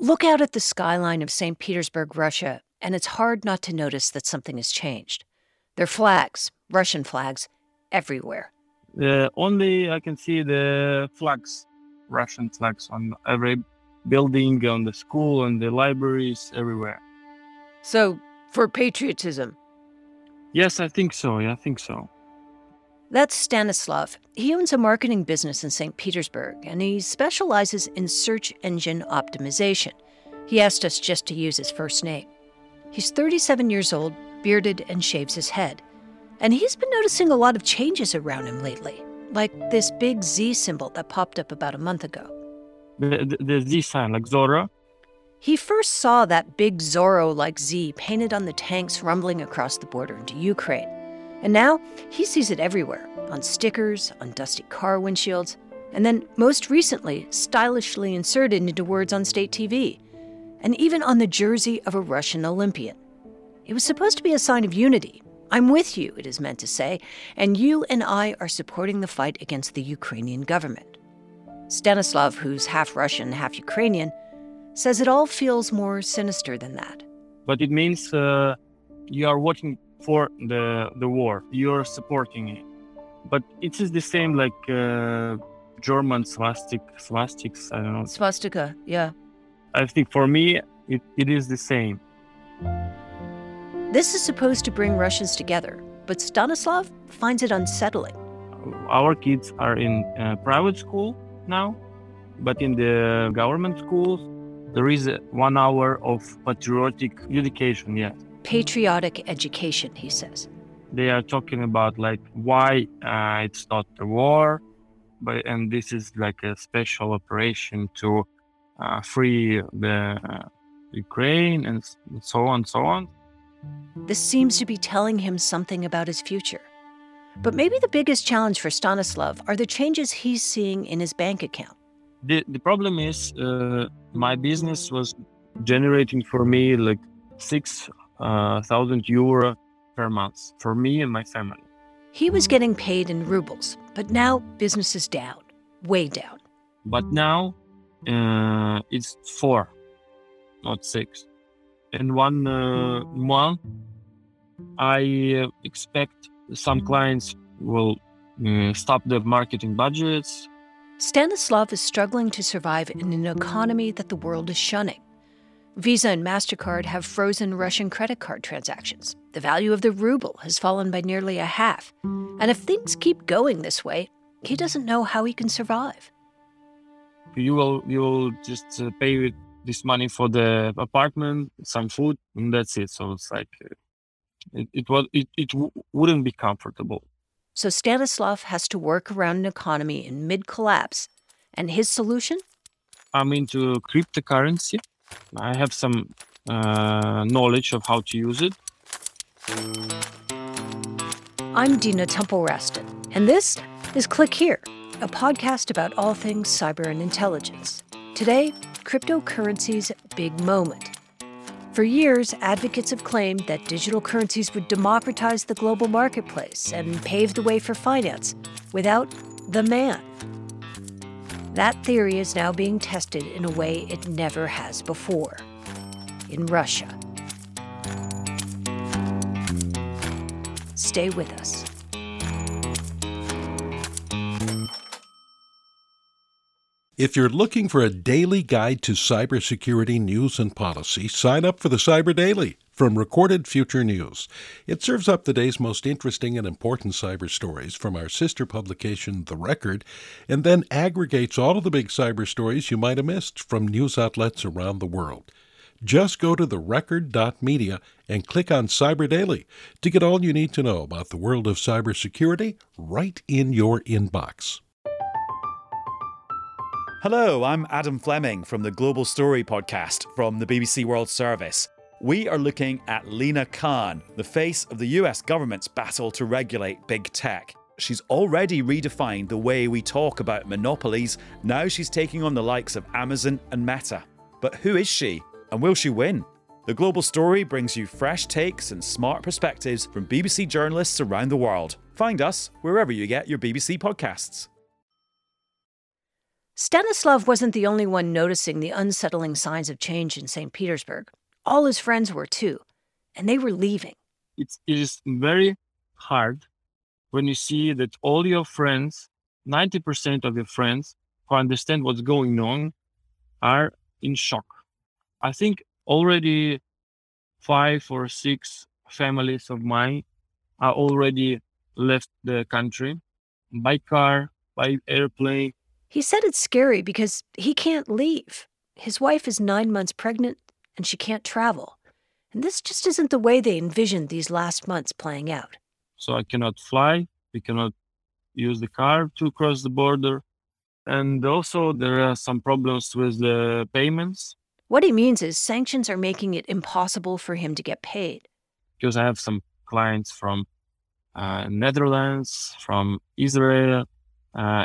Look out at the skyline of St. Petersburg, Russia, and it's hard not to notice that something has changed. There are flags, Russian flags, everywhere. Only I can see the flags, Russian flags on every building, on the school, on the libraries, everywhere. So, for patriotism? Yes, I think so. Yeah, I think so. That's Stanislav. He owns a marketing business in St. Petersburg, and he specializes in search engine optimization. He asked us just to use his first name. He's 37 years old, bearded, and shaves his head. And he's been noticing a lot of changes around him lately, like this big Z symbol that popped up about a month ago. The Z sign, like Zorro? He first saw that big Zorro-like Z painted on the tanks rumbling across the border into Ukraine. And now he sees it everywhere, on stickers, on dusty car windshields, and then most recently, stylishly inserted into words on state TV, and even on the jersey of a Russian Olympian. It was supposed to be a sign of unity. I'm with you, it is meant to say, and you and I are supporting the fight against the Ukrainian government. Stanislav, who's half Russian, half Ukrainian, says it all feels more sinister than that. But it means you are watching for the war, you're supporting it. But it is the same like German swastikas, I don't know. Swastika, yeah. I think for me, it is the same. This is supposed to bring Russians together, but Stanislav finds it unsettling. Our kids are in private school now, but in the government schools, there is 1 hour of patriotic education, yeah. Patriotic education, he says. They are talking about like why it's not a war, but and this is like a special operation to free the Ukraine and so on, so on. This seems to be telling him something about his future. But maybe the biggest challenge for Stanislav are the changes he's seeing in his bank account. The problem is my business was generating for me like 6,000 euro per month for me and my family. He was getting paid in rubles, but now business is down, way down. But now it's 4, not 6. In 1 month, I expect some clients will stop their marketing budgets. Stanislav is struggling to survive in an economy that the world is shunning. Visa and MasterCard have frozen Russian credit card transactions. The value of the ruble has fallen by nearly a half. And if things keep going this way, he doesn't know how he can survive. You will just pay with this money for the apartment, some food, and that's it. So it's like, it wouldn't be comfortable. So Stanislav has to work around an economy in mid-collapse. And his solution? I'm into cryptocurrency. I have some knowledge of how to use it. I'm Dina Temple-Raston, and this is Click Here, a podcast about all things cyber and intelligence. Today, cryptocurrency's big moment. For years, advocates have claimed that digital currencies would democratize the global marketplace and pave the way for finance without the man. That theory is now being tested in a way it never has before, in Russia. Stay with us. If you're looking for a daily guide to cybersecurity news and policy, sign up for the Cyber Daily from Recorded Future News. It serves up the day's most interesting and important cyber stories from our sister publication, The Record, and then aggregates all of the big cyber stories you might have missed from news outlets around the world. Just go to therecord.media and click on Cyber Daily to get all you need to know about the world of cybersecurity right in your inbox. Hello, I'm Adam Fleming from the Global Story Podcast from the BBC World Service. We are looking at Lena Khan, the face of the US government's battle to regulate big tech. She's already redefined the way we talk about monopolies. Now she's taking on the likes of Amazon and Meta. But who is she, and will she win? The Global Story brings you fresh takes and smart perspectives from BBC journalists around the world. Find us wherever you get your BBC podcasts. Stanislav wasn't the only one noticing the unsettling signs of change in St. Petersburg. All his friends were too, and they were leaving. It is very hard when you see that all your friends, 90% of your friends who understand what's going on, are in shock. I think already 5 or 6 families of mine are already left the country by car, by airplane. He said it's scary because he can't leave. His wife is 9 months pregnant and she can't travel. And this just isn't the way they envisioned these last months playing out. So I cannot fly. We cannot use the car to cross the border. And also there are some problems with the payments. What he means is sanctions are making it impossible for him to get paid. Because I have some clients from Netherlands, from Israel.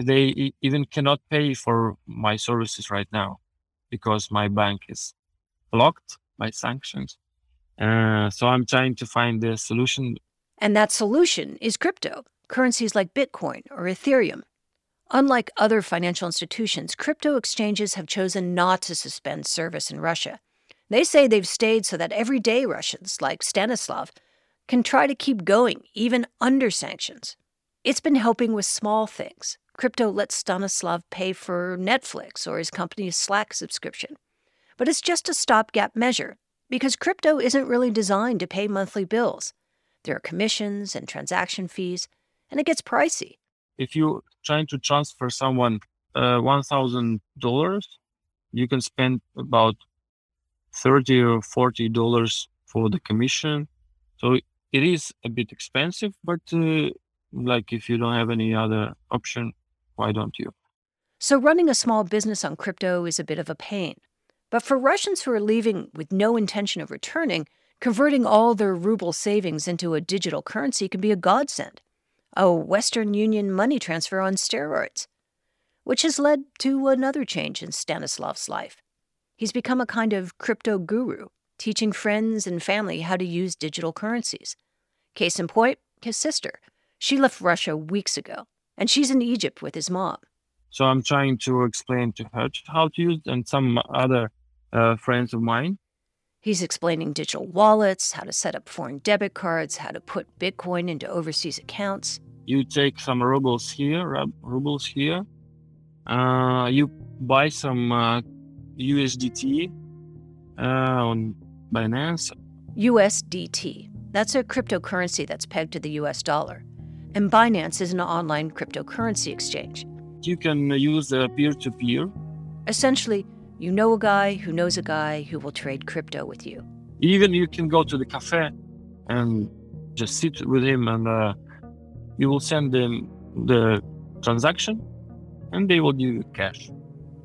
They even cannot pay for my services right now because my bank is blocked by sanctions. So I'm trying to find a solution. And that solution is crypto, currencies like Bitcoin or Ethereum. Unlike other financial institutions, crypto exchanges have chosen not to suspend service in Russia. They say they've stayed so that everyday Russians, like Stanislav, can try to keep going, even under sanctions. It's been helping with small things. Crypto lets Stanislav pay for Netflix or his company's Slack subscription. But it's just a stopgap measure, because crypto isn't really designed to pay monthly bills. There are commissions and transaction fees, and it gets pricey. If you're trying to transfer someone $1,000, you can spend about $30 or $40 for the commission. So it is a bit expensive, but... Like if you don't have any other option, why don't you? So running a small business on crypto is a bit of a pain. But for Russians who are leaving with no intention of returning, converting all their ruble savings into a digital currency can be a godsend. A Western Union money transfer on steroids. Which has led to another change in Stanislav's life. He's become a kind of crypto guru, teaching friends and family how to use digital currencies. Case in point, his sister. She left Russia weeks ago, and she's in Egypt with his mom. So I'm trying to explain to her how to use it and some other friends of mine. He's explaining digital wallets, how to set up foreign debit cards, how to put Bitcoin into overseas accounts. You take some rubles here. You buy some USDT on Binance. USDT. That's a cryptocurrency that's pegged to the US dollar. And Binance is an online cryptocurrency exchange. You can use peer-to-peer. Essentially, you know a guy who knows a guy who will trade crypto with you. Even you can go to the cafe and just sit with him and you will send them the transaction and they will give you cash.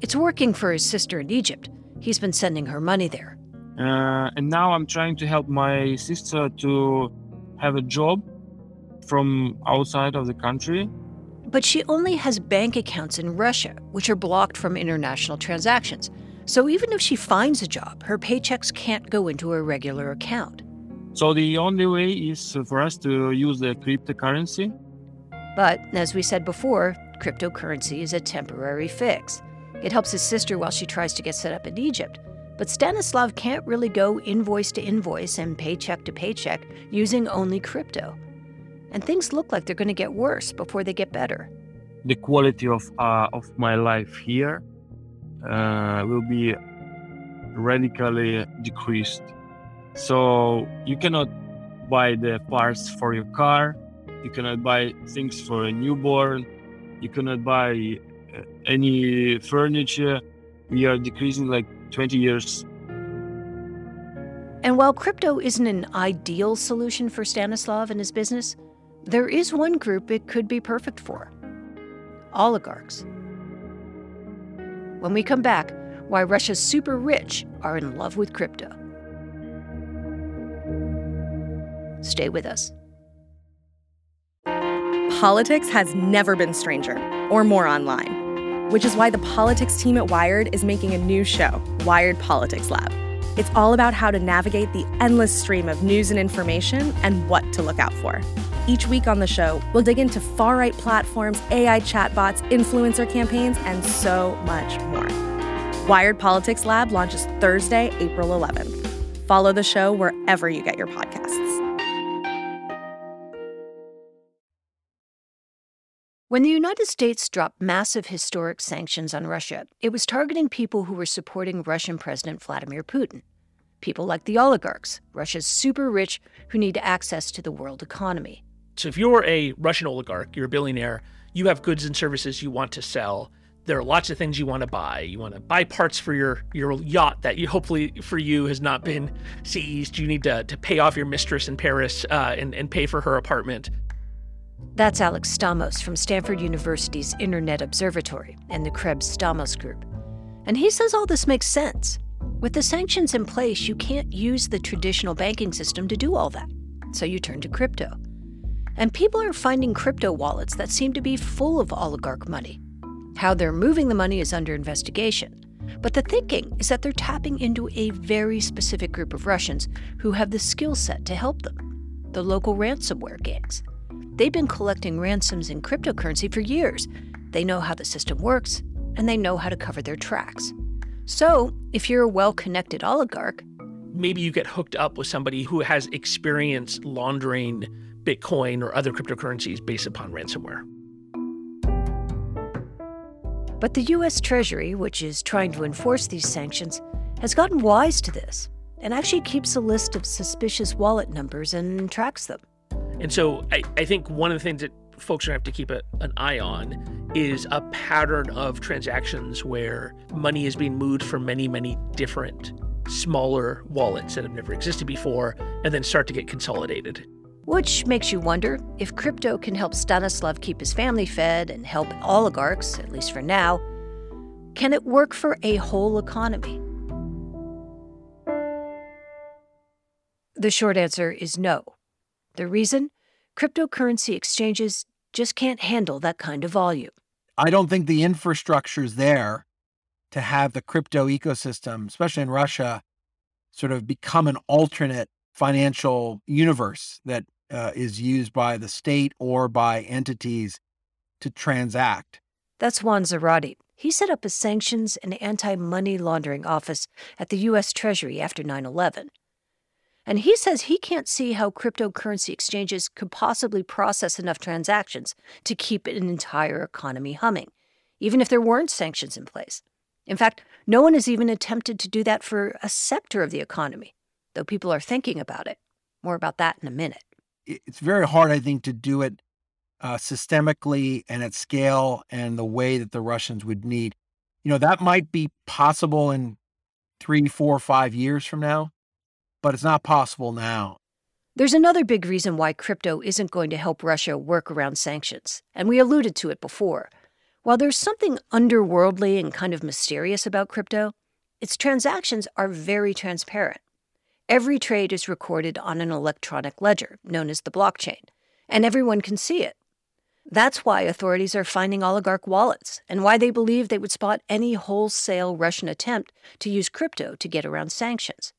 It's working for his sister in Egypt. He's been sending her money there. And now I'm trying to help my sister to have a job from outside of the country. But she only has bank accounts in Russia, which are blocked from international transactions. So even if she finds a job, her paychecks can't go into her regular account. So the only way is for us to use the cryptocurrency. But as we said before, cryptocurrency is a temporary fix. It helps his sister while she tries to get set up in Egypt. But Stanislav can't really go invoice to invoice and paycheck to paycheck using only crypto. And things look like they're going to get worse before they get better. The quality of my life here will be radically decreased. So you cannot buy the parts for your car. You cannot buy things for a newborn. You cannot buy any furniture. We are decreasing like 20 years. And while crypto isn't an ideal solution for Stanislav and his business, there is one group it could be perfect for. Oligarchs. When we come back, why Russia's super rich are in love with crypto. Stay with us. Politics has never been stranger or more online, which is why the politics team at Wired is making a new show, Wired Politics Lab. It's all about how to navigate the endless stream of news and information and what to look out for. Each week on the show, we'll dig into far-right platforms, AI chatbots, influencer campaigns, and so much more. Wired Politics Lab launches Thursday, April 11th. Follow the show wherever you get your podcasts. When the United States dropped massive historic sanctions on Russia, it was targeting people who were supporting Russian President Vladimir Putin. People like the oligarchs, Russia's super rich, who need access to the world economy. So if you're a Russian oligarch, you're a billionaire, you have goods and services you want to sell. There are lots of things you want to buy. You want to buy parts for your yacht that you, hopefully for you, has not been seized. You need to pay off your mistress in Paris and pay for her apartment. That's Alex Stamos from Stanford University's Internet Observatory and the Krebs Stamos Group. And he says all this makes sense. With the sanctions in place, you can't use the traditional banking system to do all that. So you turn to crypto. And people are finding crypto wallets that seem to be full of oligarch money. How they're moving the money is under investigation. But the thinking is that they're tapping into a very specific group of Russians who have the skill set to help them, the local ransomware gangs. They've been collecting ransoms in cryptocurrency for years. They know how the system works, and they know how to cover their tracks. So, if you're a well-connected oligarch... maybe you get hooked up with somebody who has experience laundering Bitcoin or other cryptocurrencies based upon ransomware. But the U.S. Treasury, which is trying to enforce these sanctions, has gotten wise to this and actually keeps a list of suspicious wallet numbers and tracks them. And so I think one of the things that folks are going to have to keep an eye on is a pattern of transactions where money is being moved from many, many different smaller wallets that have never existed before and then start to get consolidated. Which makes you wonder if crypto can help Stanislav keep his family fed and help oligarchs, at least for now. Can it work for a whole economy? The short answer is no. The reason? Cryptocurrency exchanges just can't handle that kind of volume. I don't think the infrastructure's there to have the crypto ecosystem, especially in Russia, sort of become an alternate financial universe that is used by the state or by entities to transact. That's Juan Zarate. He set up a sanctions and anti-money laundering office at the U.S. Treasury after 9/11. And he says he can't see how cryptocurrency exchanges could possibly process enough transactions to keep an entire economy humming, even if there weren't sanctions in place. In fact, no one has even attempted to do that for a sector of the economy, though people are thinking about it. More about that in a minute. It's very hard, I think, to do it systemically and at scale and the way that the Russians would need. You know, that might be possible in 3, 4, 5 years from now. But it's not possible now. There's another big reason why crypto isn't going to help Russia work around sanctions, and we alluded to it before. While there's something underworldly and kind of mysterious about crypto, its transactions are very transparent. Every trade is recorded on an electronic ledger, known as the blockchain, and everyone can see it. That's why authorities are finding oligarch wallets, and why they believe they would spot any wholesale Russian attempt to use crypto to get around sanctions.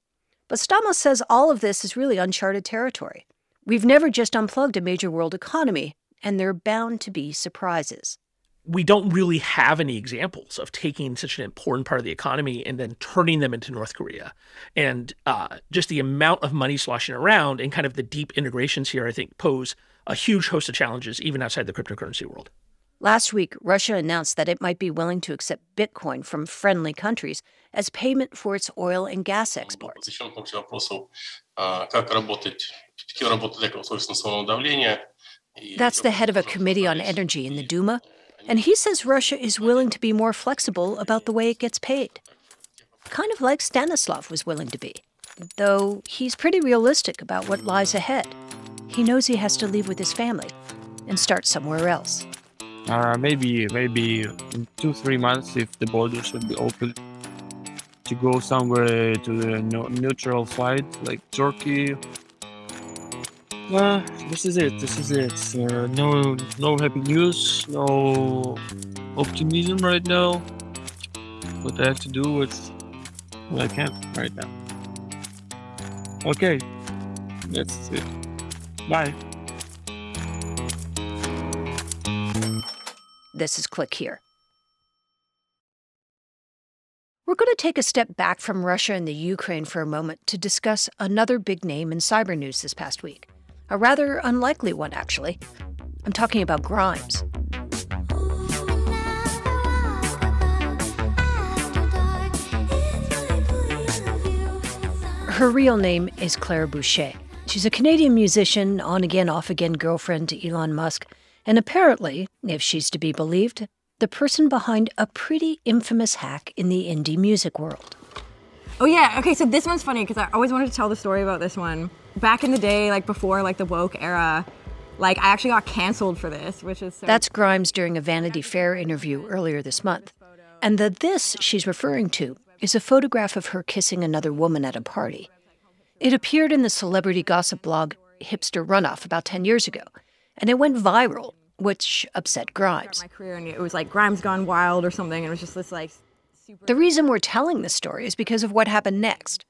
But Stamos says all of this is really uncharted territory. We've never just unplugged a major world economy, and there are bound to be surprises. We don't really have any examples of taking such an important part of the economy and then turning them into North Korea. And just the amount of money sloshing around and kind of the deep integrations here, I think, pose a huge host of challenges, even outside the cryptocurrency world. Last week, Russia announced that it might be willing to accept Bitcoin from friendly countries as payment for its oil and gas exports. That's the head of a committee on energy in the Duma, and he says Russia is willing to be more flexible about the way it gets paid. Kind of like Stanislav was willing to be, though he's pretty realistic about what lies ahead. He knows he has to leave with his family and start somewhere else. Maybe in 2-3 months, if the border should be open, to go somewhere to the neutral side, like Turkey. This is it. No happy news, no optimism right now. What I have to do is what I can right now. Okay, that's it. Bye. This is Click Here. We're going to take a step back from Russia and the Ukraine for a moment to discuss another big name in cyber news this past week. A rather unlikely one, actually. I'm talking about Grimes. Her real name is Claire Boucher. She's a Canadian musician, on-again, off-again girlfriend to Elon Musk, and apparently, if she's to be believed, the person behind a pretty infamous hack in the indie music world. Oh, yeah. Okay, so this one's funny because I always wanted to tell the story about this one. Back in the day, before the woke era, I actually got canceled for this, which is so... That's Grimes during a Vanity Fair interview earlier this month. And the this she's referring to is a photograph of her kissing another woman at a party. It appeared in the celebrity gossip blog Hipster Runoff about 10 years ago, and it went viral, which upset Grimes. My career, and it was Grimes Gone Wild or something, and it was just this super... The reason we're telling this story is because of what happened next.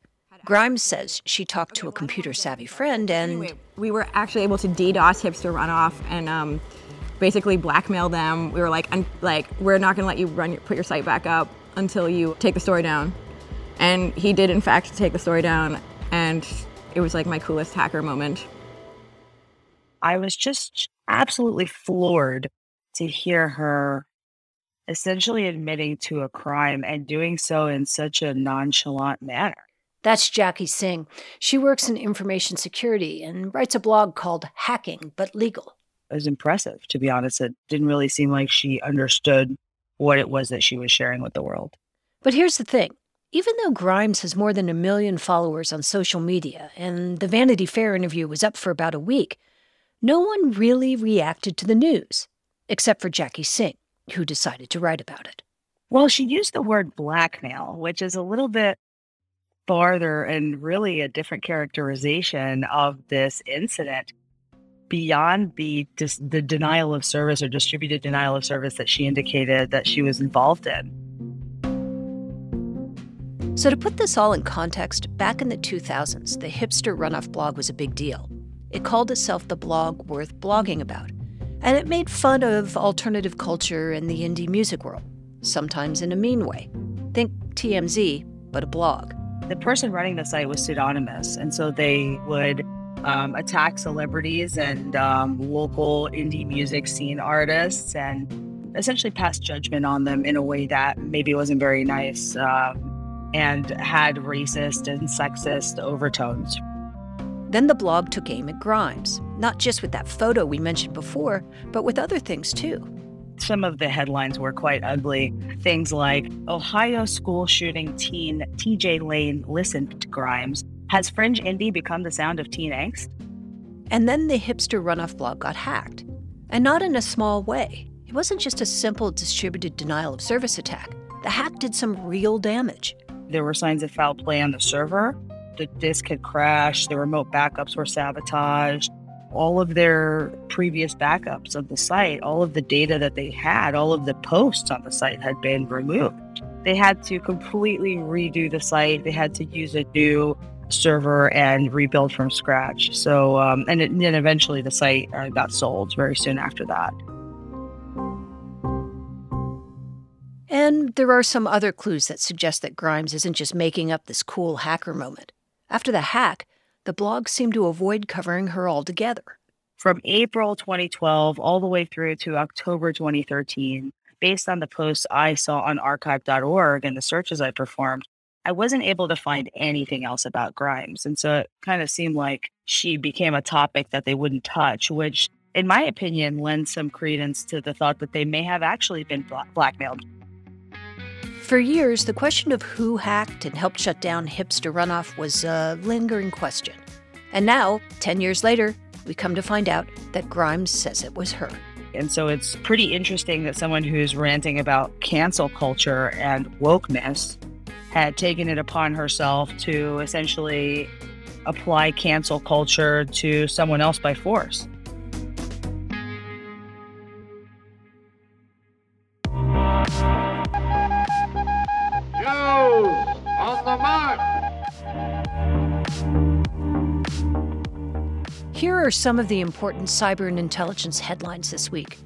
Grimes says she talked to a computer-savvy friend and... Anyway, we were actually able to DDoS Hipster Runoff and basically blackmail them. We were we're not going to let you put your site back up until you take the story down. And he did, in fact, take the story down, and it was my coolest hacker moment. I was just absolutely floored to hear her essentially admitting to a crime and doing so in such a nonchalant manner. That's Jackie Singh. She works in information security and writes a blog called Hacking But Legal. It was impressive, to be honest. It didn't really seem like she understood what it was that she was sharing with the world. But here's the thing. Even though Grimes has more than 1 million followers on social media, and the Vanity Fair interview was up for about a week, no one really reacted to the news, except for Jackie Singh, who decided to write about it. Well, she used the word blackmail, which is a little bit farther and really a different characterization of this incident beyond the denial of service or distributed denial of service that she indicated that she was involved in. So to put this all in context, back in the 2000s, the Hipster Runoff blog was a big deal. It called itself the blog worth blogging about, and it made fun of alternative culture and the indie music world, sometimes in a mean way. Think TMZ, but a blog. The person running the site was pseudonymous, and so they would attack celebrities and local indie music scene artists and essentially pass judgment on them in a way that maybe wasn't very nice and had racist and sexist overtones. Then the blog took aim at Grimes, not just with that photo we mentioned before, but with other things too. Some of the headlines were quite ugly. Things like, Ohio school shooting teen TJ Lane listened to Grimes. Has fringe indie become the sound of teen angst? And then the Hipster Runoff blog got hacked. And not in a small way. It wasn't just a simple distributed denial of service attack. The hack did some real damage. There were signs of foul play on the server. The disk had crashed. The remote backups were sabotaged. All of their previous backups of the site, all of the data that they had, all of the posts on the site had been removed. They had to completely redo the site. They had to use a new server and rebuild from scratch. So, and then eventually the site got sold very soon after that. And there are some other clues that suggest that Grimes isn't just making up this cool hacker moment. After the hack, the blog seemed to avoid covering her altogether. From April 2012 all the way through to October 2013, based on the posts I saw on archive.org and the searches I performed, I wasn't able to find anything else about Grimes. And so it kind of seemed like she became a topic that they wouldn't touch, which, in my opinion, lends some credence to the thought that they may have actually been blackmailed. For years, the question of who hacked and helped shut down Hipster Runoff was a lingering question. And now, 10 years later, we come to find out that Grimes says it was her. And so it's pretty interesting that someone who's ranting about cancel culture and wokeness had taken it upon herself to essentially apply cancel culture to someone else by force. Here are some of the important cyber and intelligence headlines this week.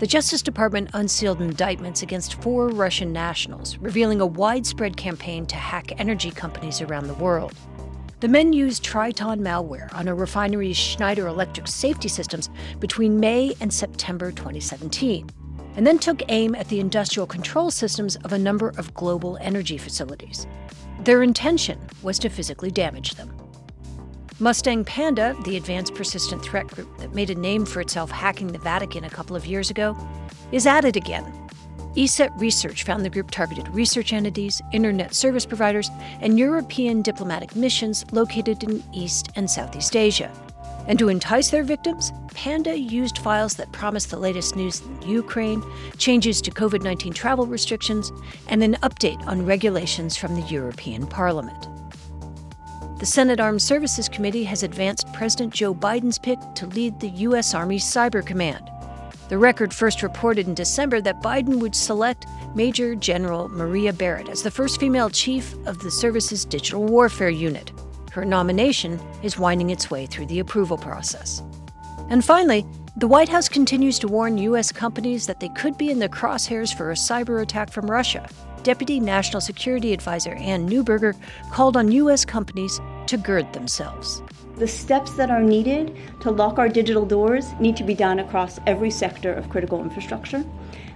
The Justice Department unsealed indictments against 4 Russian nationals, revealing a widespread campaign to hack energy companies around the world. The men used Triton malware on a refinery's Schneider Electric safety systems between May and September 2017, and then took aim at the industrial control systems of a number of global energy facilities. Their intention was to physically damage them. Mustang Panda, the advanced persistent threat group that made a name for itself hacking the Vatican a couple of years ago, is at it again. ESET research found the group targeted research entities, internet service providers, and European diplomatic missions located in East and Southeast Asia. And to entice their victims, Panda used files that promised the latest news in Ukraine, changes to COVID-19 travel restrictions, and an update on regulations from the European Parliament. The Senate Armed Services Committee has advanced President Joe Biden's pick to lead the U.S. Army Cyber Command. The record first reported in December that Biden would select Major General Maria Barrett as the first female chief of the service's digital warfare unit. Her nomination is winding its way through the approval process. And finally, the White House continues to warn U.S. companies that they could be in the crosshairs for a cyber attack from Russia. Deputy National Security Advisor Ann Neuberger called on U.S. companies to gird themselves. The steps that are needed to lock our digital doors need to be done across every sector of critical infrastructure.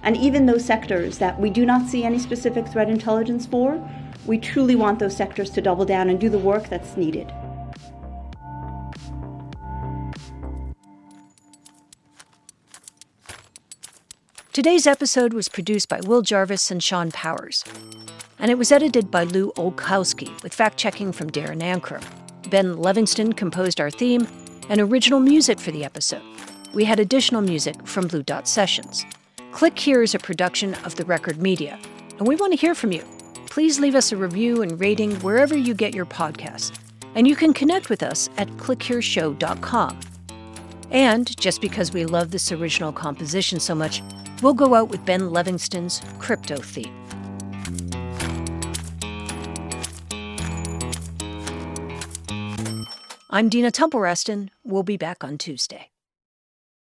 And even those sectors that we do not see any specific threat intelligence for, we truly want those sectors to double down and do the work that's needed. Today's episode was produced by Will Jarvis and Sean Powers, and it was edited by Lou Olkowski, with fact-checking from Darren Ankrum. Ben Levingston composed our theme and original music for the episode. We had additional music from Blue Dot Sessions. Click Here is a production of The Record Media, and we want to hear from you. Please leave us a review and rating wherever you get your podcasts, and you can connect with us at clickhereshow.com. And just because we love this original composition so much, we'll go out with Ben Levingston's crypto theme. I'm Dina Temple-Raston. We'll be back on Tuesday.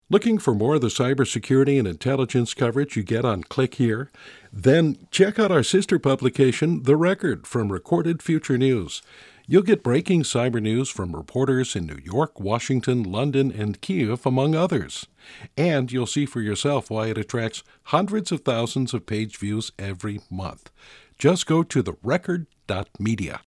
Looking for more of the cybersecurity and intelligence coverage you get on Click Here? Then check out our sister publication, The Record, from Recorded Future News. You'll get breaking cyber news from reporters in New York, Washington, London, and Kiev, among others. And you'll see for yourself why it attracts hundreds of thousands of page views every month. Just go to therecord.media.